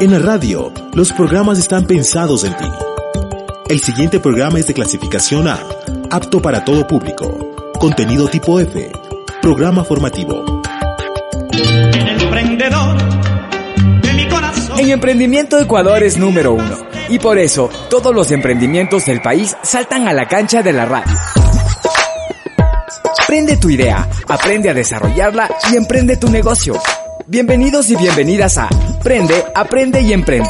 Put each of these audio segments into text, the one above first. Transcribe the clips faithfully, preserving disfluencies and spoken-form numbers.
En la radio, los programas están pensados en ti. El siguiente programa es de clasificación A, apto para todo público. Contenido tipo F, programa formativo. El emprendedor de mi corazón. En Emprendimiento Ecuador es número uno. Y por eso, todos los emprendimientos del país saltan a la cancha de la radio. Prende tu idea, aprende a desarrollarla y emprende tu negocio. Bienvenidos y bienvenidas a Prende, Aprende y Emprende.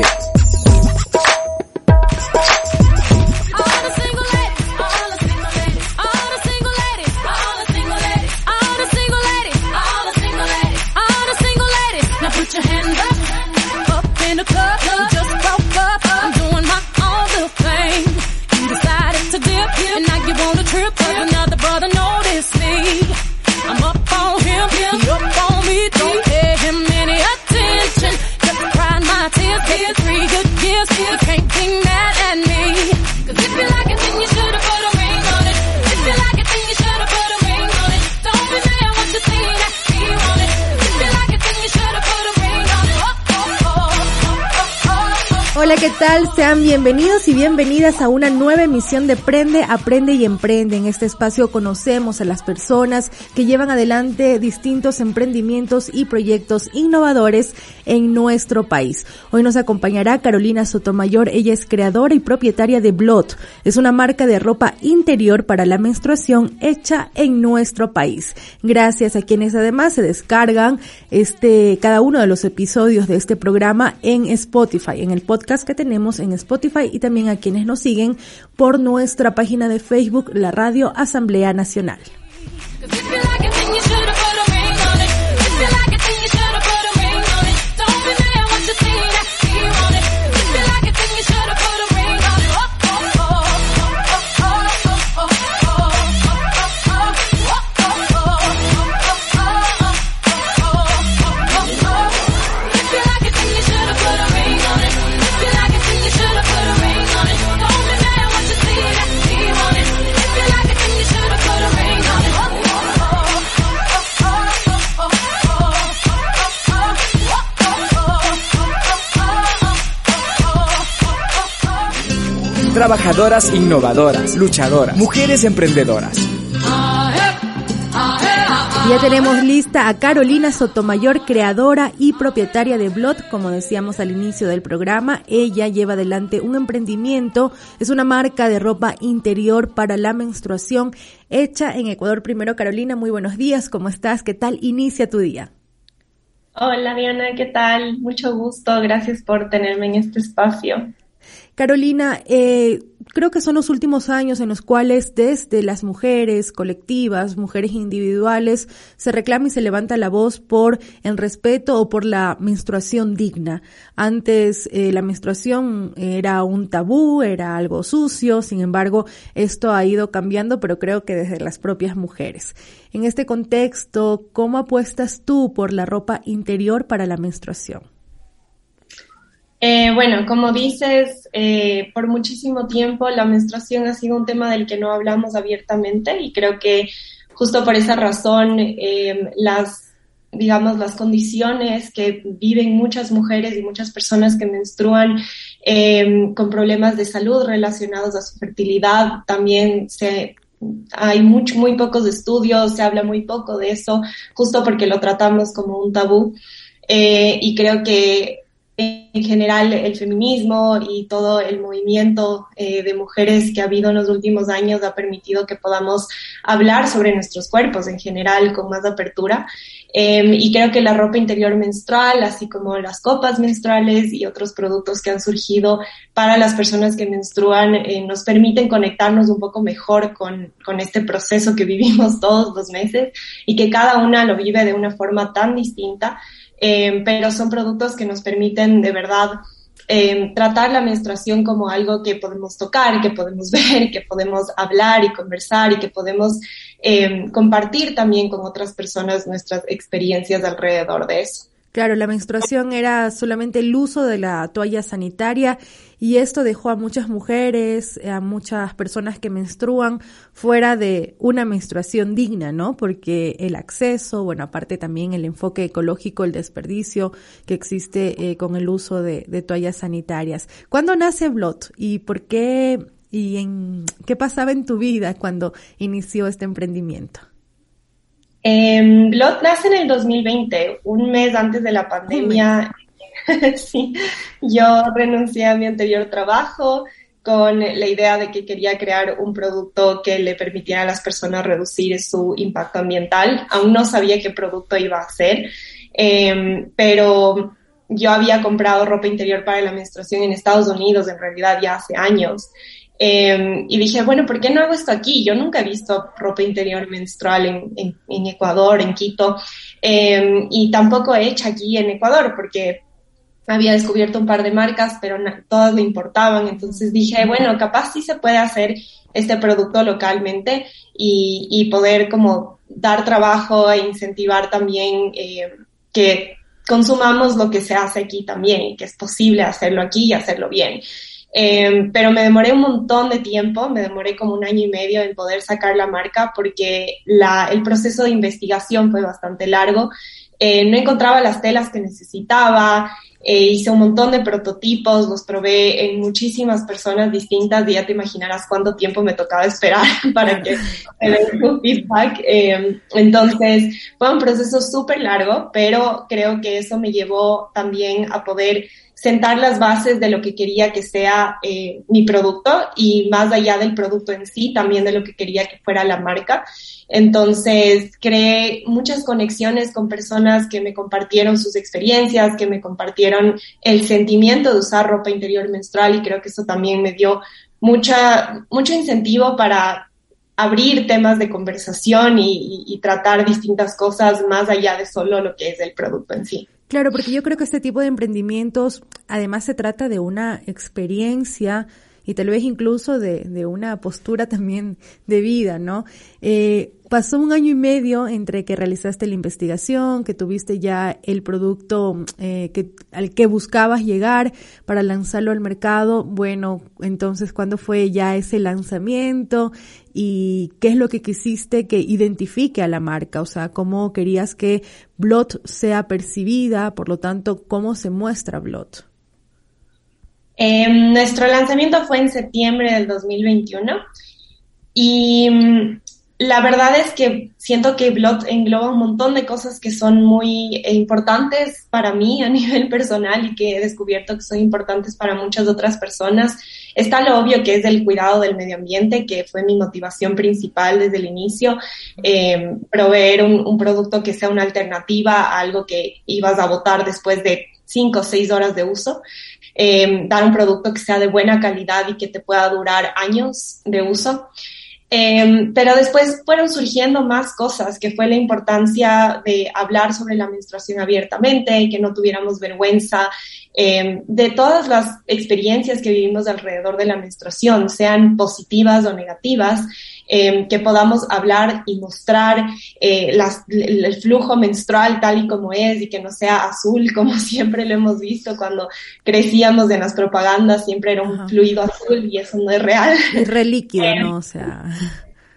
Hola, ¿qué tal? Sean bienvenidos y bienvenidas a una nueva emisión de Prende, Aprende y Emprende. En este espacio conocemos a las personas que llevan adelante distintos emprendimientos y proyectos innovadores en nuestro país. Hoy nos acompañará Carolina Sotomayor. Ella es creadora y propietaria de Blot. Es una marca de ropa interior para la menstruación hecha en nuestro país. Gracias a quienes además se descargan este cada uno de los episodios de este programa en Spotify, en el podcast que tenemos en Spotify, y también a quienes nos siguen por nuestra página de Facebook, La Radio Asamblea Nacional. Trabajadoras innovadoras, luchadoras, mujeres emprendedoras. Ya tenemos lista a Carolina Sotomayor, creadora y propietaria de Blot. Como decíamos al inicio del programa, ella lleva adelante un emprendimiento. Es una marca de ropa interior para la menstruación hecha en Ecuador. Primero, Carolina, muy buenos días. ¿Cómo estás? ¿Qué tal inicia tu día? Hola, Diana. ¿Qué tal? Mucho gusto. Gracias por tenerme en este espacio. Carolina, eh, creo que son los últimos años en los cuales desde las mujeres colectivas, mujeres individuales, se reclama y se levanta la voz por el respeto o por la menstruación digna. Antes eh, la menstruación era un tabú, era algo sucio, sin embargo esto ha ido cambiando, pero creo que desde las propias mujeres. En este contexto, ¿cómo apuestas tú por la ropa interior para la menstruación? Eh, bueno, como dices, eh, por muchísimo tiempo la menstruación ha sido un tema del que no hablamos abiertamente, y creo que justo por esa razón eh, las, digamos, las condiciones que viven muchas mujeres y muchas personas que menstruan eh, con problemas de salud relacionados a su fertilidad también se... Hay mucho, muy pocos estudios, se habla muy poco de eso, justo porque lo tratamos como un tabú eh, y creo que en general, el feminismo y todo el movimiento eh, de mujeres que ha habido en los últimos años ha permitido que podamos hablar sobre nuestros cuerpos en general con más apertura. Eh, y creo que la ropa interior menstrual, así como las copas menstruales y otros productos que han surgido para las personas que menstruan, eh, nos permiten conectarnos un poco mejor con, con este proceso que vivimos todos los meses y que cada una lo vive de una forma tan distinta. Eh, pero son productos que nos permiten de verdad eh, tratar la menstruación como algo que podemos tocar, que podemos ver, que podemos hablar y conversar, y que podemos eh, compartir también con otras personas nuestras experiencias alrededor de eso. Claro, la menstruación era solamente el uso de la toalla sanitaria y esto dejó a muchas mujeres, a muchas personas que menstruan fuera de una menstruación digna, ¿no? Porque el acceso, bueno, aparte también el enfoque ecológico, el desperdicio que existe eh, con el uso de, de toallas sanitarias. ¿Cuándo nace Blot y por qué y en qué pasaba en tu vida cuando inició este emprendimiento? Eh, Blot nace en el dos mil veinte, un mes antes de la pandemia. Sí, yo renuncié a mi anterior trabajo con la idea de que quería crear un producto que le permitiera a las personas reducir su impacto ambiental. Aún no sabía qué producto iba a ser, eh, pero yo había comprado ropa interior para la menstruación en Estados Unidos, en realidad ya hace años. Eh, y dije, bueno, ¿por qué no hago esto aquí? Yo nunca he visto ropa interior menstrual en, en, en Ecuador, en Quito, eh, y tampoco he hecho aquí en Ecuador, porque había descubierto un par de marcas, pero no, todas me importaban. Entonces dije, bueno, capaz sí se puede hacer este producto localmente y, y poder como dar trabajo e incentivar también eh, que consumamos lo que se hace aquí también, y que es posible hacerlo aquí y hacerlo bien. Eh, pero me demoré un montón de tiempo, me demoré como un año y medio en poder sacar la marca porque la, el proceso de investigación fue bastante largo. Eh, no encontraba las telas que necesitaba, eh, hice un montón de prototipos, los probé en muchísimas personas distintas y ya te imaginarás cuánto tiempo me tocaba esperar para que me den un feedback. Eh, entonces fue un proceso súper largo, pero creo que eso me llevó también a poder sentar las bases de lo que quería que sea eh, mi producto y más allá del producto en sí, también de lo que quería que fuera la marca. Entonces, creé muchas conexiones con personas que me compartieron sus experiencias, que me compartieron el sentimiento de usar ropa interior menstrual y creo que eso también me dio mucha mucho incentivo para abrir temas de conversación y, y, y tratar distintas cosas más allá de solo lo que es el producto en sí. Claro, porque yo creo que este tipo de emprendimientos, además se trata de una experiencia y tal vez incluso de, de una postura también de vida, ¿no? Eh, pasó un año y medio entre que realizaste la investigación, que tuviste ya el producto eh, que, al que buscabas llegar para lanzarlo al mercado. Bueno, entonces, ¿cuándo fue ya ese lanzamiento? ¿Y qué es lo que quisiste que identifique a la marca? O sea, ¿cómo querías que Blot sea percibida? Por lo tanto, ¿cómo se muestra Blot? Eh, nuestro lanzamiento fue en septiembre del dos mil veintiuno y la verdad es que siento que Blot engloba un montón de cosas que son muy importantes para mí a nivel personal y que he descubierto que son importantes para muchas otras personas. Está lo obvio que es el cuidado del medio ambiente, que fue mi motivación principal desde el inicio, eh, proveer un, un producto que sea una alternativa a algo que ibas a botar después de cinco o seis horas de uso, eh, dar un producto que sea de buena calidad y que te pueda durar años de uso. Eh, pero después fueron surgiendo más cosas, que fue la importancia de hablar sobre la menstruación abiertamente y que no tuviéramos vergüenza eh, de todas las experiencias que vivimos alrededor de la menstruación, sean positivas o negativas, eh, que podamos hablar y mostrar eh, las, el flujo menstrual tal y como es y que no sea azul como siempre lo hemos visto cuando crecíamos en las propagandas, siempre era un Ajá. fluido azul y eso no es real. Es re líquido, ¿no? O sea...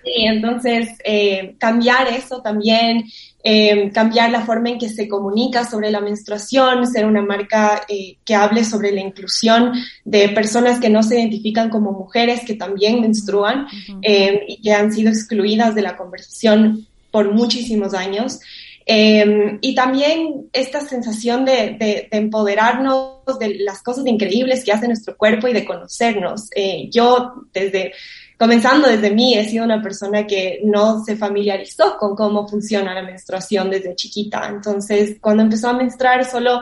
Sí, entonces eh, cambiar eso también, eh, cambiar la forma en que se comunica sobre la menstruación, ser una marca eh, que hable sobre la inclusión de personas que no se identifican como mujeres, que también menstruan uh-huh. eh, y que han sido excluidas de la conversación por muchísimos años. Eh, y también esta sensación de, de, de empoderarnos de las cosas increíbles que hace nuestro cuerpo y de conocernos. Eh, yo desde... Comenzando desde mí, he sido una persona que no se familiarizó con cómo funciona la menstruación desde chiquita. Entonces, cuando empezó a menstruar, solo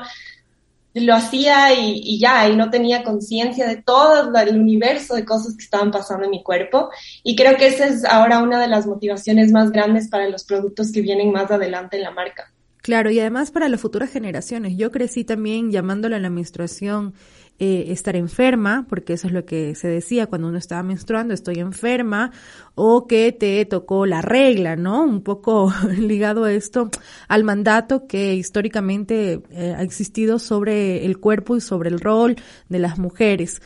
lo hacía y, y ya, y no tenía conciencia de todo el universo de cosas que estaban pasando en mi cuerpo. Y creo que esa es ahora una de las motivaciones más grandes para los productos que vienen más adelante en la marca. Claro, y además para las futuras generaciones. Yo crecí también llamándola la menstruación eh, estar enferma, porque eso es lo que se decía cuando uno estaba menstruando, estoy enferma, o que te tocó la regla, ¿no? Un poco ligado a esto, al mandato que históricamente eh, ha existido sobre el cuerpo y sobre el rol de las mujeres.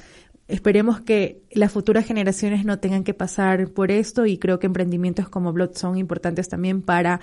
Esperemos que las futuras generaciones no tengan que pasar por esto, y creo que emprendimientos como Blot son importantes también para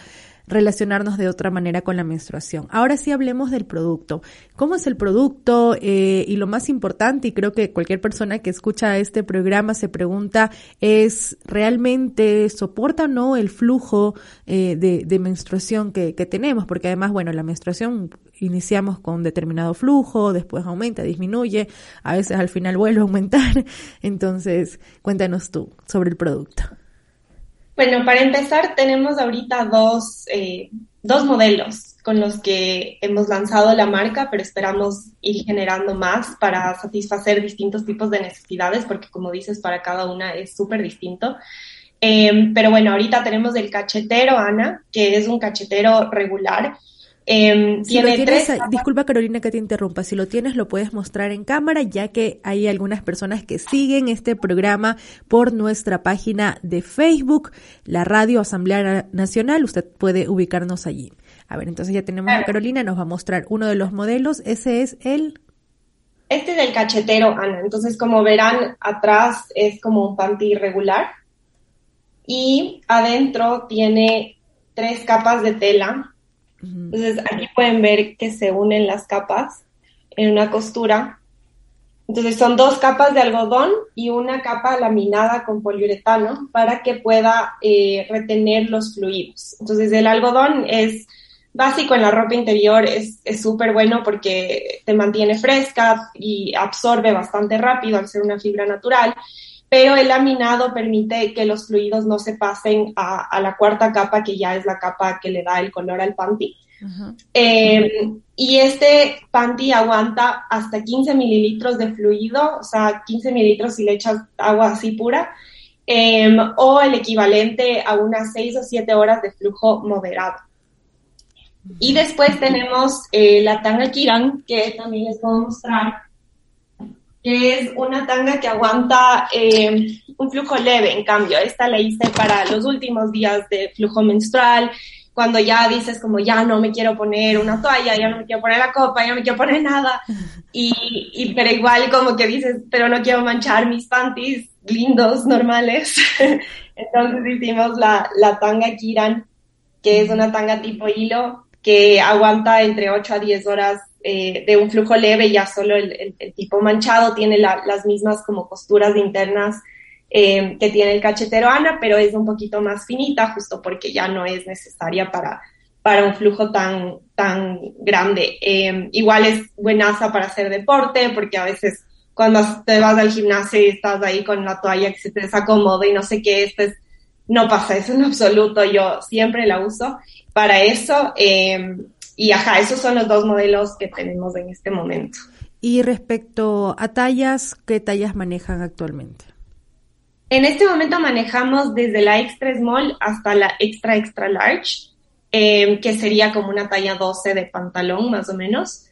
relacionarnos de otra manera con la menstruación. Ahora sí hablemos del producto. ¿Cómo es el producto? Eh, y lo más importante, y creo que cualquier persona que escucha este programa se pregunta, es ¿realmente soporta o no el flujo eh, de, de menstruación que, que tenemos? Porque además, bueno, la menstruación iniciamos con determinado flujo, después aumenta, disminuye, a veces al final vuelve a aumentar. Entonces, cuéntanos tú sobre el producto. Bueno, para empezar, tenemos ahorita dos, eh, dos modelos con los que hemos lanzado la marca, pero esperamos ir generando más para satisfacer distintos tipos de necesidades, porque como dices, para cada una es súper distinto. Eh, pero bueno, ahorita tenemos el cachetero, Ana, que es un cachetero regular. Eh, si tiene lo tienes, tres... Disculpa, Carolina, que te interrumpa. Si lo tienes, lo puedes mostrar en cámara, ya que hay algunas personas que siguen este programa por nuestra página de Facebook, La Radio Asamblea Nacional. Usted puede ubicarnos allí. A ver, entonces ya tenemos claro. A Carolina, nos va a mostrar uno de los modelos. Ese es el... Este es el cachetero, Ana. Entonces, como verán, atrás es como un panty irregular y adentro tiene tres capas de tela. Entonces, aquí pueden ver que se unen las capas en una costura. Entonces, son dos capas de algodón y una capa laminada con poliuretano para que pueda eh, retener los fluidos. Entonces, el algodón es básico en la ropa interior, es súper bueno porque te mantiene fresca y absorbe bastante rápido al ser una fibra natural. Pero el laminado permite que los fluidos no se pasen a, a la cuarta capa, que ya es la capa que le da el color al panty. Uh-huh. Eh, y este panty aguanta hasta quince mililitros de fluido, o sea, quince mililitros si le echas agua así pura, eh, o el equivalente a unas seis o siete horas de flujo moderado. Uh-huh. Y después tenemos eh, la tanga Kiran, que también les puedo mostrar, que es una tanga que aguanta eh, un flujo leve. En cambio, esta la hice para los últimos días de flujo menstrual, cuando ya dices como ya no me quiero poner una toalla, ya no me quiero poner la copa, ya no me quiero poner nada, y, y pero igual como que dices, pero no quiero manchar mis panties lindos, normales. Entonces hicimos la, la tanga Kiran, que es una tanga tipo hilo, que aguanta entre ocho a diez horas Eh, de un flujo leve. Ya solo el, el, el tipo manchado tiene la, las mismas como costuras internas eh, que tiene el cachetero, Ana, pero es un poquito más finita, justo porque ya no es necesaria para, para un flujo tan, tan grande. Eh, igual es buenaza para hacer deporte, porque a veces cuando te vas al gimnasio y estás ahí con la toalla que se te desacomoda y no sé qué, esto es, no pasa eso en absoluto. Yo siempre la uso para eso. Eh, Y ajá, esos son los dos modelos que tenemos en este momento. Y respecto a tallas, ¿qué tallas manejan actualmente? En este momento manejamos desde la extra small hasta la extra extra large, eh, que sería como una talla doce de pantalón más o menos.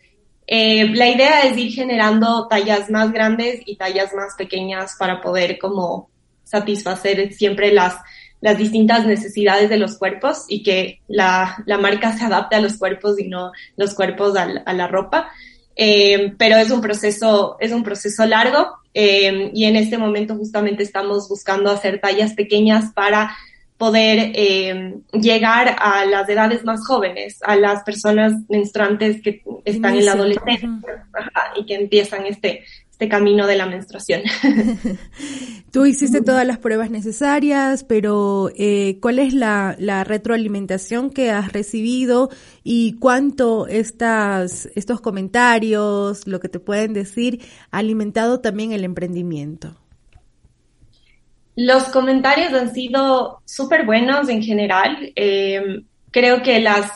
Eh, la idea es ir generando tallas más grandes y tallas más pequeñas para poder como satisfacer siempre las las distintas necesidades de los cuerpos, y que la, la marca se adapte a los cuerpos y no los cuerpos a la, a la ropa. Eh, pero es un proceso, es un proceso largo, eh, y en este momento justamente estamos buscando hacer tallas pequeñas para poder eh, llegar a las edades más jóvenes, a las personas menstruantes que están en la adolescencia y que empiezan este este camino de la menstruación. Tú hiciste todas las pruebas necesarias, pero eh, ¿cuál es la, la retroalimentación que has recibido y cuánto estas, estos comentarios, lo que te pueden decir, ha alimentado también el emprendimiento? Los comentarios han sido súper buenos en general. Eh, creo que las,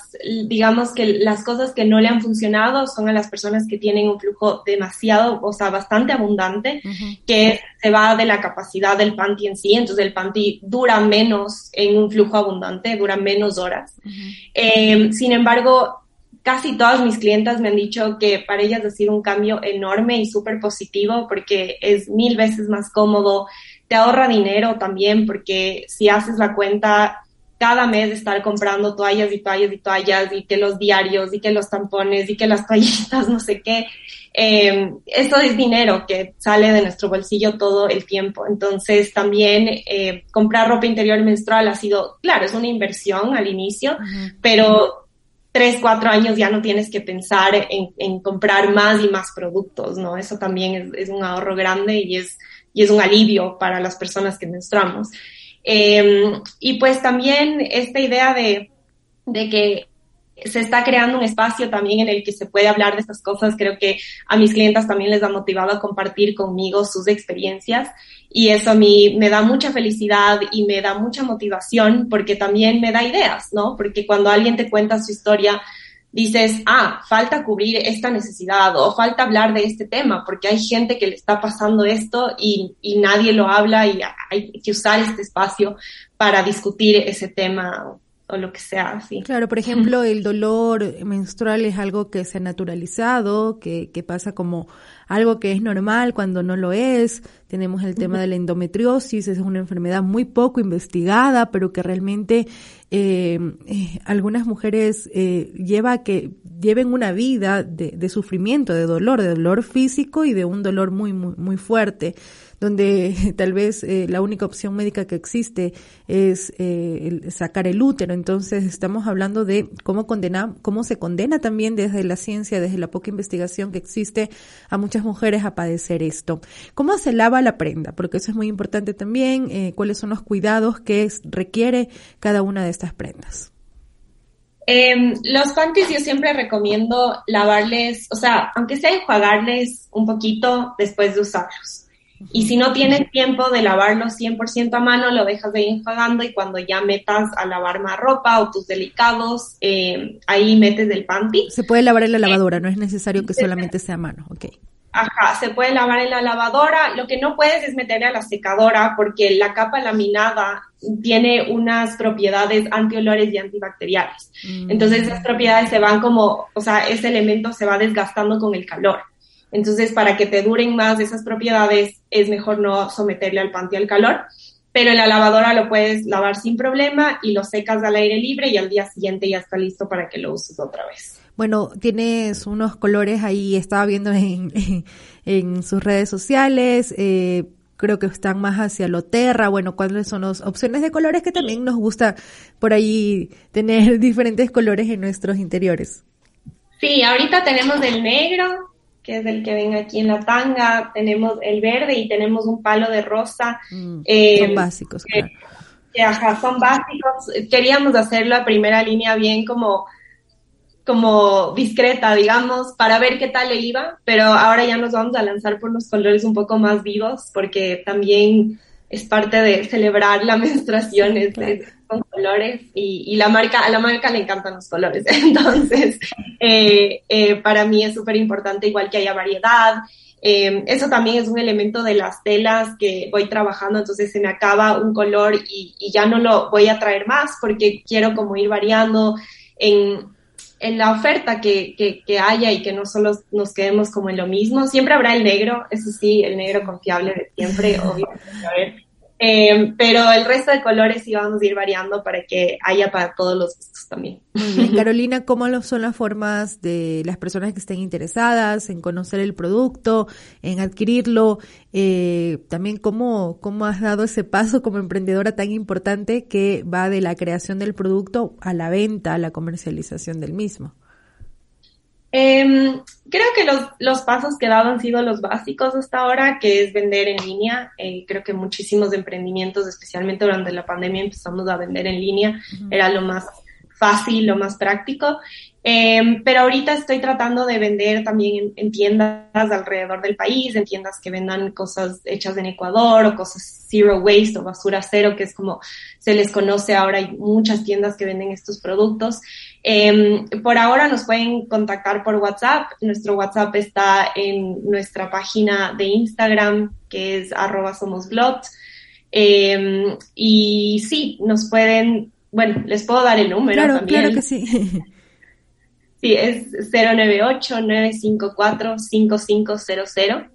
digamos que las cosas que no le han funcionado son a las personas que tienen un flujo demasiado, o sea, bastante abundante, uh-huh. que se va de la capacidad del panty en sí. Entonces el panty dura menos en un flujo abundante, dura menos horas. Uh-huh. Eh, sin embargo, casi todas mis clientas me han dicho que para ellas ha sido un cambio enorme y súper positivo, porque es mil veces más cómodo, te ahorra dinero también, porque si haces la cuenta, cada mes estar comprando toallas y toallas y toallas, y que los diarios, y que los tampones, y que las toallitas, no sé qué, eh, eso es dinero que sale de nuestro bolsillo todo el tiempo. Entonces también eh, comprar ropa interior menstrual ha sido, claro, es una inversión al inicio, uh-huh. pero tres, cuatro años ya no tienes que pensar en, en comprar más y más productos, ¿no? Eso también es, es un ahorro grande y es, y es un alivio para las personas que menstruamos. Eh, y pues también esta idea de, de que se está creando un espacio también en el que se puede hablar de estas cosas. Creo que a mis clientas también les ha motivado a compartir conmigo sus experiencias, y eso a mí me da mucha felicidad y me da mucha motivación, porque también me da ideas, ¿no? Porque cuando alguien te cuenta su historia, dices, ah, falta cubrir esta necesidad o falta hablar de este tema, porque hay gente que le está pasando esto y, y nadie lo habla, y hay que usar este espacio para discutir ese tema o lo que sea, sí. Claro, por ejemplo, el dolor menstrual es algo que se ha naturalizado, que, que pasa como algo que es normal cuando no lo es. Tenemos el tema de la endometriosis, es una enfermedad muy poco investigada, pero que realmente eh, eh, algunas mujeres eh, lleva a que lleven una vida de, de sufrimiento, de dolor, de dolor físico y de un dolor muy, muy, muy fuerte, donde tal vez eh, la única opción médica que existe es eh, el sacar el útero. Entonces estamos hablando de cómo condena, cómo se condena también desde la ciencia, desde la poca investigación que existe, a muchas mujeres a padecer esto. ¿Cómo se lava la prenda? Porque eso es muy importante también. Eh, ¿cuáles son los cuidados que requiere cada una de estas prendas? Eh, los panties yo siempre recomiendo lavarles, o sea, aunque sea enjuagarles un poquito después de usarlos. Y si no tienes tiempo de lavarlo cien por ciento a mano, lo dejas de ir enjuagando, y cuando ya metas a lavar más ropa o tus delicados, eh, ahí metes el panty. Se puede lavar en la lavadora, eh, no es necesario que solamente sea a mano, ok. Ajá, se puede lavar en la lavadora. Lo que no puedes es meterle a la secadora, porque la capa laminada tiene unas propiedades antiolores y antibacteriales. Mm. Entonces esas propiedades se van como, o sea, ese elemento se va desgastando con el calor. Entonces, para que te duren más esas propiedades, es mejor no someterle al panty al calor. Pero en la lavadora lo puedes lavar sin problema y lo secas al aire libre, y al día siguiente ya está listo para que lo uses otra vez. Bueno, tienes unos colores ahí, estaba viendo en, en, en sus redes sociales, eh, creo que están más hacia lo terra. Bueno, ¿cuáles son las opciones de colores? Que también nos gusta por ahí tener diferentes colores en nuestros interiores. Sí, ahorita tenemos el negro, que es el que ven aquí en la tanga, tenemos el verde y tenemos un palo de rosa. Mm, eh, son básicos, que, claro. Que, ajá, son básicos. Queríamos hacer la primera línea bien como, como discreta, digamos, para ver qué tal le iba, pero ahora ya nos vamos a lanzar por los colores un poco más vivos, porque también es parte de celebrar la menstruación, es, claro. es, con colores, y, y la marca, a la marca le encantan los colores, entonces eh, eh, para mí es súper importante igual que haya variedad. Eh, eso también es un elemento de las telas que voy trabajando, entonces se me acaba un color y, y ya no lo voy a traer más, porque quiero como ir variando en... en la oferta que, que, que haya, y que no solo nos quedemos como en lo mismo. Siempre habrá el negro, eso sí, el negro confiable de siempre, obviamente, a ver. Eh, pero el resto de colores sí vamos a ir variando para que haya para todos los gustos también. Muy bien. Carolina, ¿cómo son las formas de las personas que estén interesadas en conocer el producto, en adquirirlo? Eh, también, ¿cómo, cómo has dado ese paso como emprendedora tan importante que va de la creación del producto a la venta, a la comercialización del mismo? Eh, creo que los, los pasos que he dado han sido los básicos hasta ahora, que es vender en línea. Eh, creo que muchísimos emprendimientos, especialmente durante la pandemia, empezamos a vender en línea. Uh-huh. Era lo más fácil, lo más práctico. Eh, pero ahorita estoy tratando de vender también en, en tiendas alrededor del país, en tiendas que vendan cosas hechas en Ecuador, o cosas zero waste o basura cero, que es como se les conoce ahora. Hay muchas tiendas que venden estos productos. Eh, por ahora nos pueden contactar por WhatsApp. Nuestro WhatsApp está en nuestra página de Instagram, que es arroba somosblot. Eh, y sí, nos pueden, bueno, les puedo dar el número, claro, también. Claro, claro que sí. Sí, es cero nueve ocho, nueve cinco cuatro, cinco cinco cero cero.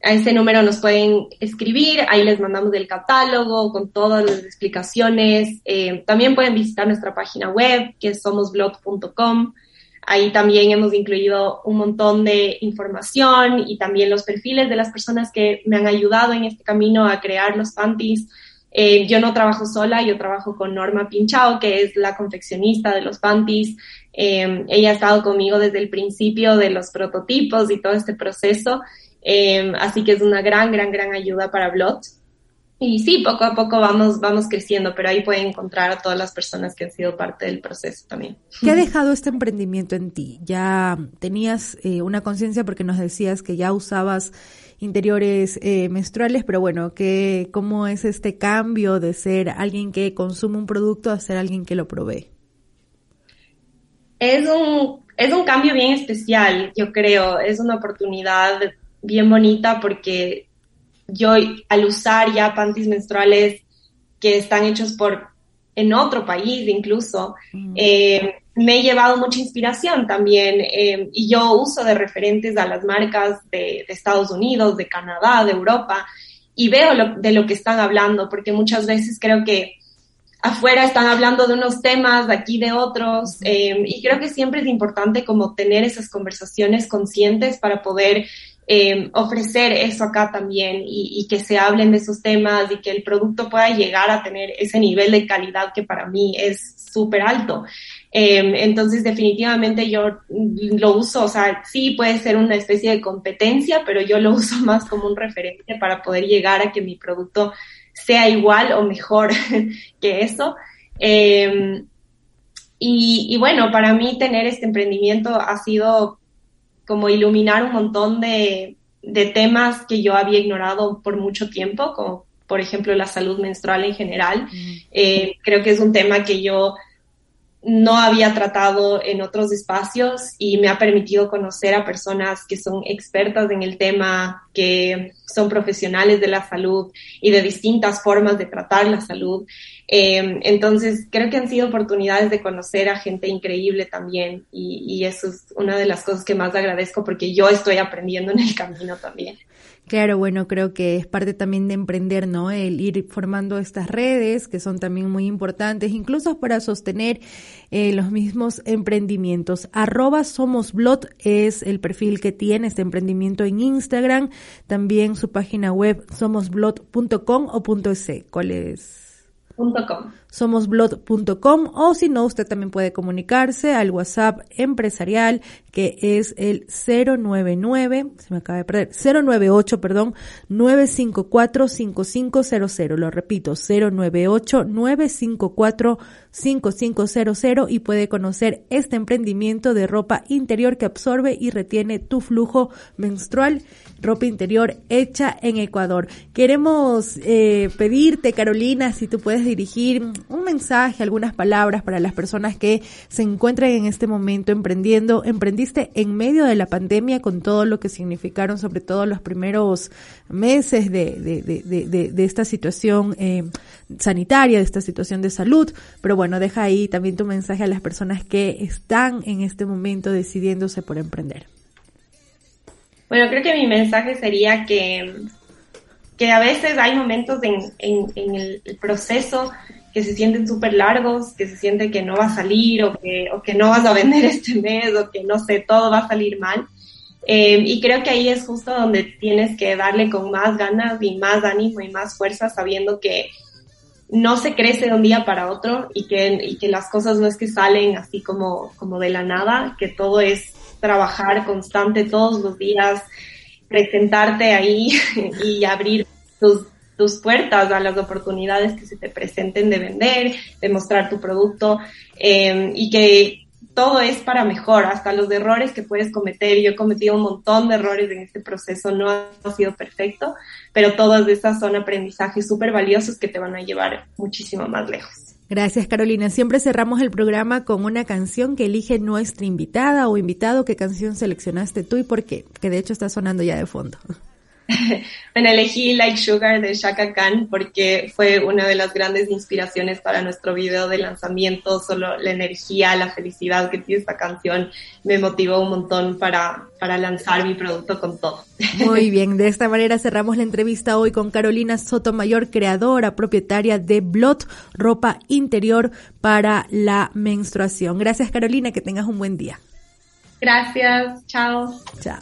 A ese número nos pueden escribir, ahí les mandamos el catálogo con todas las explicaciones. Eh, también pueden visitar nuestra página web, que es somos blot punto com. Ahí también hemos incluido un montón de información y también los perfiles de las personas que me han ayudado en este camino a crear los panties. Eh, yo no trabajo sola, yo trabajo con Norma Pinchao, que es la confeccionista de los panties. Eh, ella ha estado conmigo desde el principio de los prototipos y todo este proceso. Eh, así que es una gran, gran, gran ayuda para Blot. Y sí, poco a poco vamos, vamos creciendo, pero ahí pueden encontrar a todas las personas que han sido parte del proceso también. ¿Qué ha dejado este emprendimiento en ti? ¿Ya tenías eh, una conciencia? Porque nos decías que ya usabas interiores eh, menstruales, pero bueno, ¿qué, ¿cómo es este cambio de ser alguien que consume un producto a ser alguien que lo provee? Es un, es un cambio bien especial, yo creo. Es una oportunidad bien bonita porque yo, al usar ya panties menstruales que están hechos por en otro país incluso, mm. eh, me he llevado mucha inspiración también. Eh, y yo uso de referentes a las marcas de, de Estados Unidos, de Canadá, de Europa, y veo lo, de lo que están hablando, porque muchas veces creo que afuera están hablando de unos temas, aquí de otros, eh, y creo que siempre es importante como tener esas conversaciones conscientes para poder eh, ofrecer eso acá también y, y que se hablen de esos temas y que el producto pueda llegar a tener ese nivel de calidad que para mí es súper alto. Eh, entonces, definitivamente yo lo uso, o sea, sí puede ser una especie de competencia, pero yo lo uso más como un referente para poder llegar a que mi producto sea igual o mejor que eso. Eh, y, y bueno, para mí tener este emprendimiento ha sido como iluminar un montón de, de temas que yo había ignorado por mucho tiempo, como por ejemplo la salud menstrual en general. Eh, creo que es un tema que yo no había tratado en otros espacios y me ha permitido conocer a personas que son expertas en el tema, que son profesionales de la salud y de distintas formas de tratar la salud. Eh, entonces, creo que han sido oportunidades de conocer a gente increíble también y, y eso es una de las cosas que más agradezco porque yo estoy aprendiendo en el camino también. Claro, bueno, creo que es parte también de emprender, ¿no? El ir formando estas redes que son también muy importantes, incluso para sostener eh, los mismos emprendimientos. Arroba SomosBlot es el perfil que tiene este emprendimiento en Instagram, también su página web somos blot punto com o .es. ¿Cuál es? .com. somos blot punto com o si no, usted también puede comunicarse al WhatsApp empresarial que es el cero nueve nueve, se me acaba de perder, cero nueve ocho, perdón, nueve cinco cuatro, cinco cinco cero cero, lo repito, cero nueve ocho, nueve cinco cuatro, cinco cinco cero cero y puede conocer este emprendimiento de ropa interior que absorbe y retiene tu flujo menstrual, ropa interior hecha en Ecuador. Queremos eh, pedirte, Carolina, si tú puedes dirigir un mensaje, algunas palabras para las personas que se encuentran en este momento emprendiendo. Emprendiste en medio de la pandemia con todo lo que significaron, sobre todo los primeros meses de, de, de, de, de, de esta situación eh, sanitaria, de esta situación de salud, pero bueno, deja ahí también tu mensaje a las personas que están en este momento decidiéndose por emprender. Bueno, creo que mi mensaje sería que que a veces hay momentos en, en, en el proceso que se sienten súper largos, que se siente que no va a salir o que, o que no vas a vender este mes o que no sé, todo va a salir mal. Eh, y creo que ahí es justo donde tienes que darle con más ganas y más ánimo y más fuerza sabiendo que no se crece de un día para otro y que, y que las cosas no es que salen así como, como de la nada, que todo es trabajar constante todos los días, presentarte ahí y abrir tus, tus puertas a las oportunidades que se te presenten de vender, de mostrar tu producto, eh, y que todo es para mejor, hasta los errores que puedes cometer. Yo he cometido un montón de errores en este proceso, no ha sido perfecto, pero todas esas son aprendizajes súper valiosos que te van a llevar muchísimo más lejos. Gracias, Carolina. Siempre cerramos el programa con una canción que elige nuestra invitada o invitado. ¿Qué canción seleccionaste tú y por qué? Que de hecho está sonando ya de fondo. Bueno, elegí Like Sugar de Shaka Khan porque fue una de las grandes inspiraciones para nuestro video de lanzamiento. Solo la energía, la felicidad que tiene esta canción me motivó un montón para, para lanzar mi producto con todo. Muy bien, de esta manera cerramos la entrevista hoy con Carolina Sotomayor, creadora, propietaria de Blot, ropa interior para la menstruación. Gracias, Carolina, que tengas un buen día. Gracias, chao. Chao.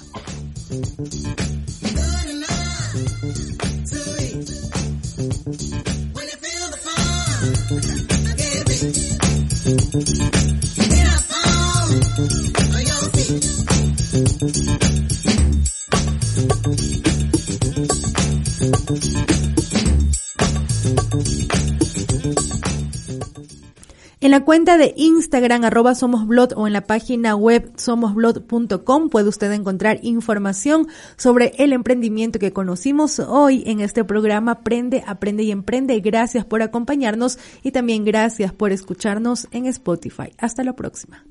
En la cuenta de Instagram, arroba somosblot, o en la página web somosblot punto com puede usted encontrar información sobre el emprendimiento que conocimos hoy en este programa Prende, Aprende y Emprende. Gracias por acompañarnos y también gracias por escucharnos en Spotify. Hasta la próxima.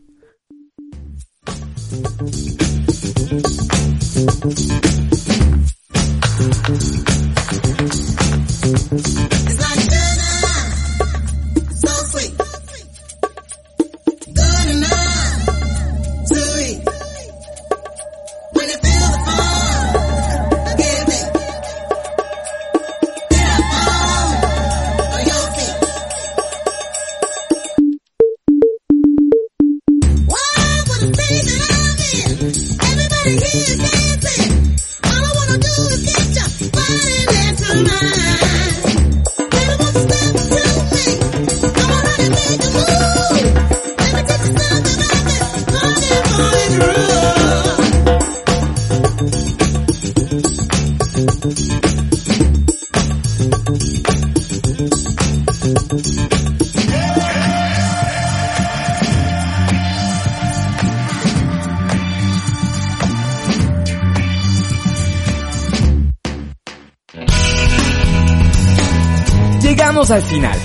Al final.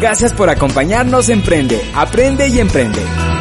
Gracias por acompañarnos en Prende, Aprende y Emprende.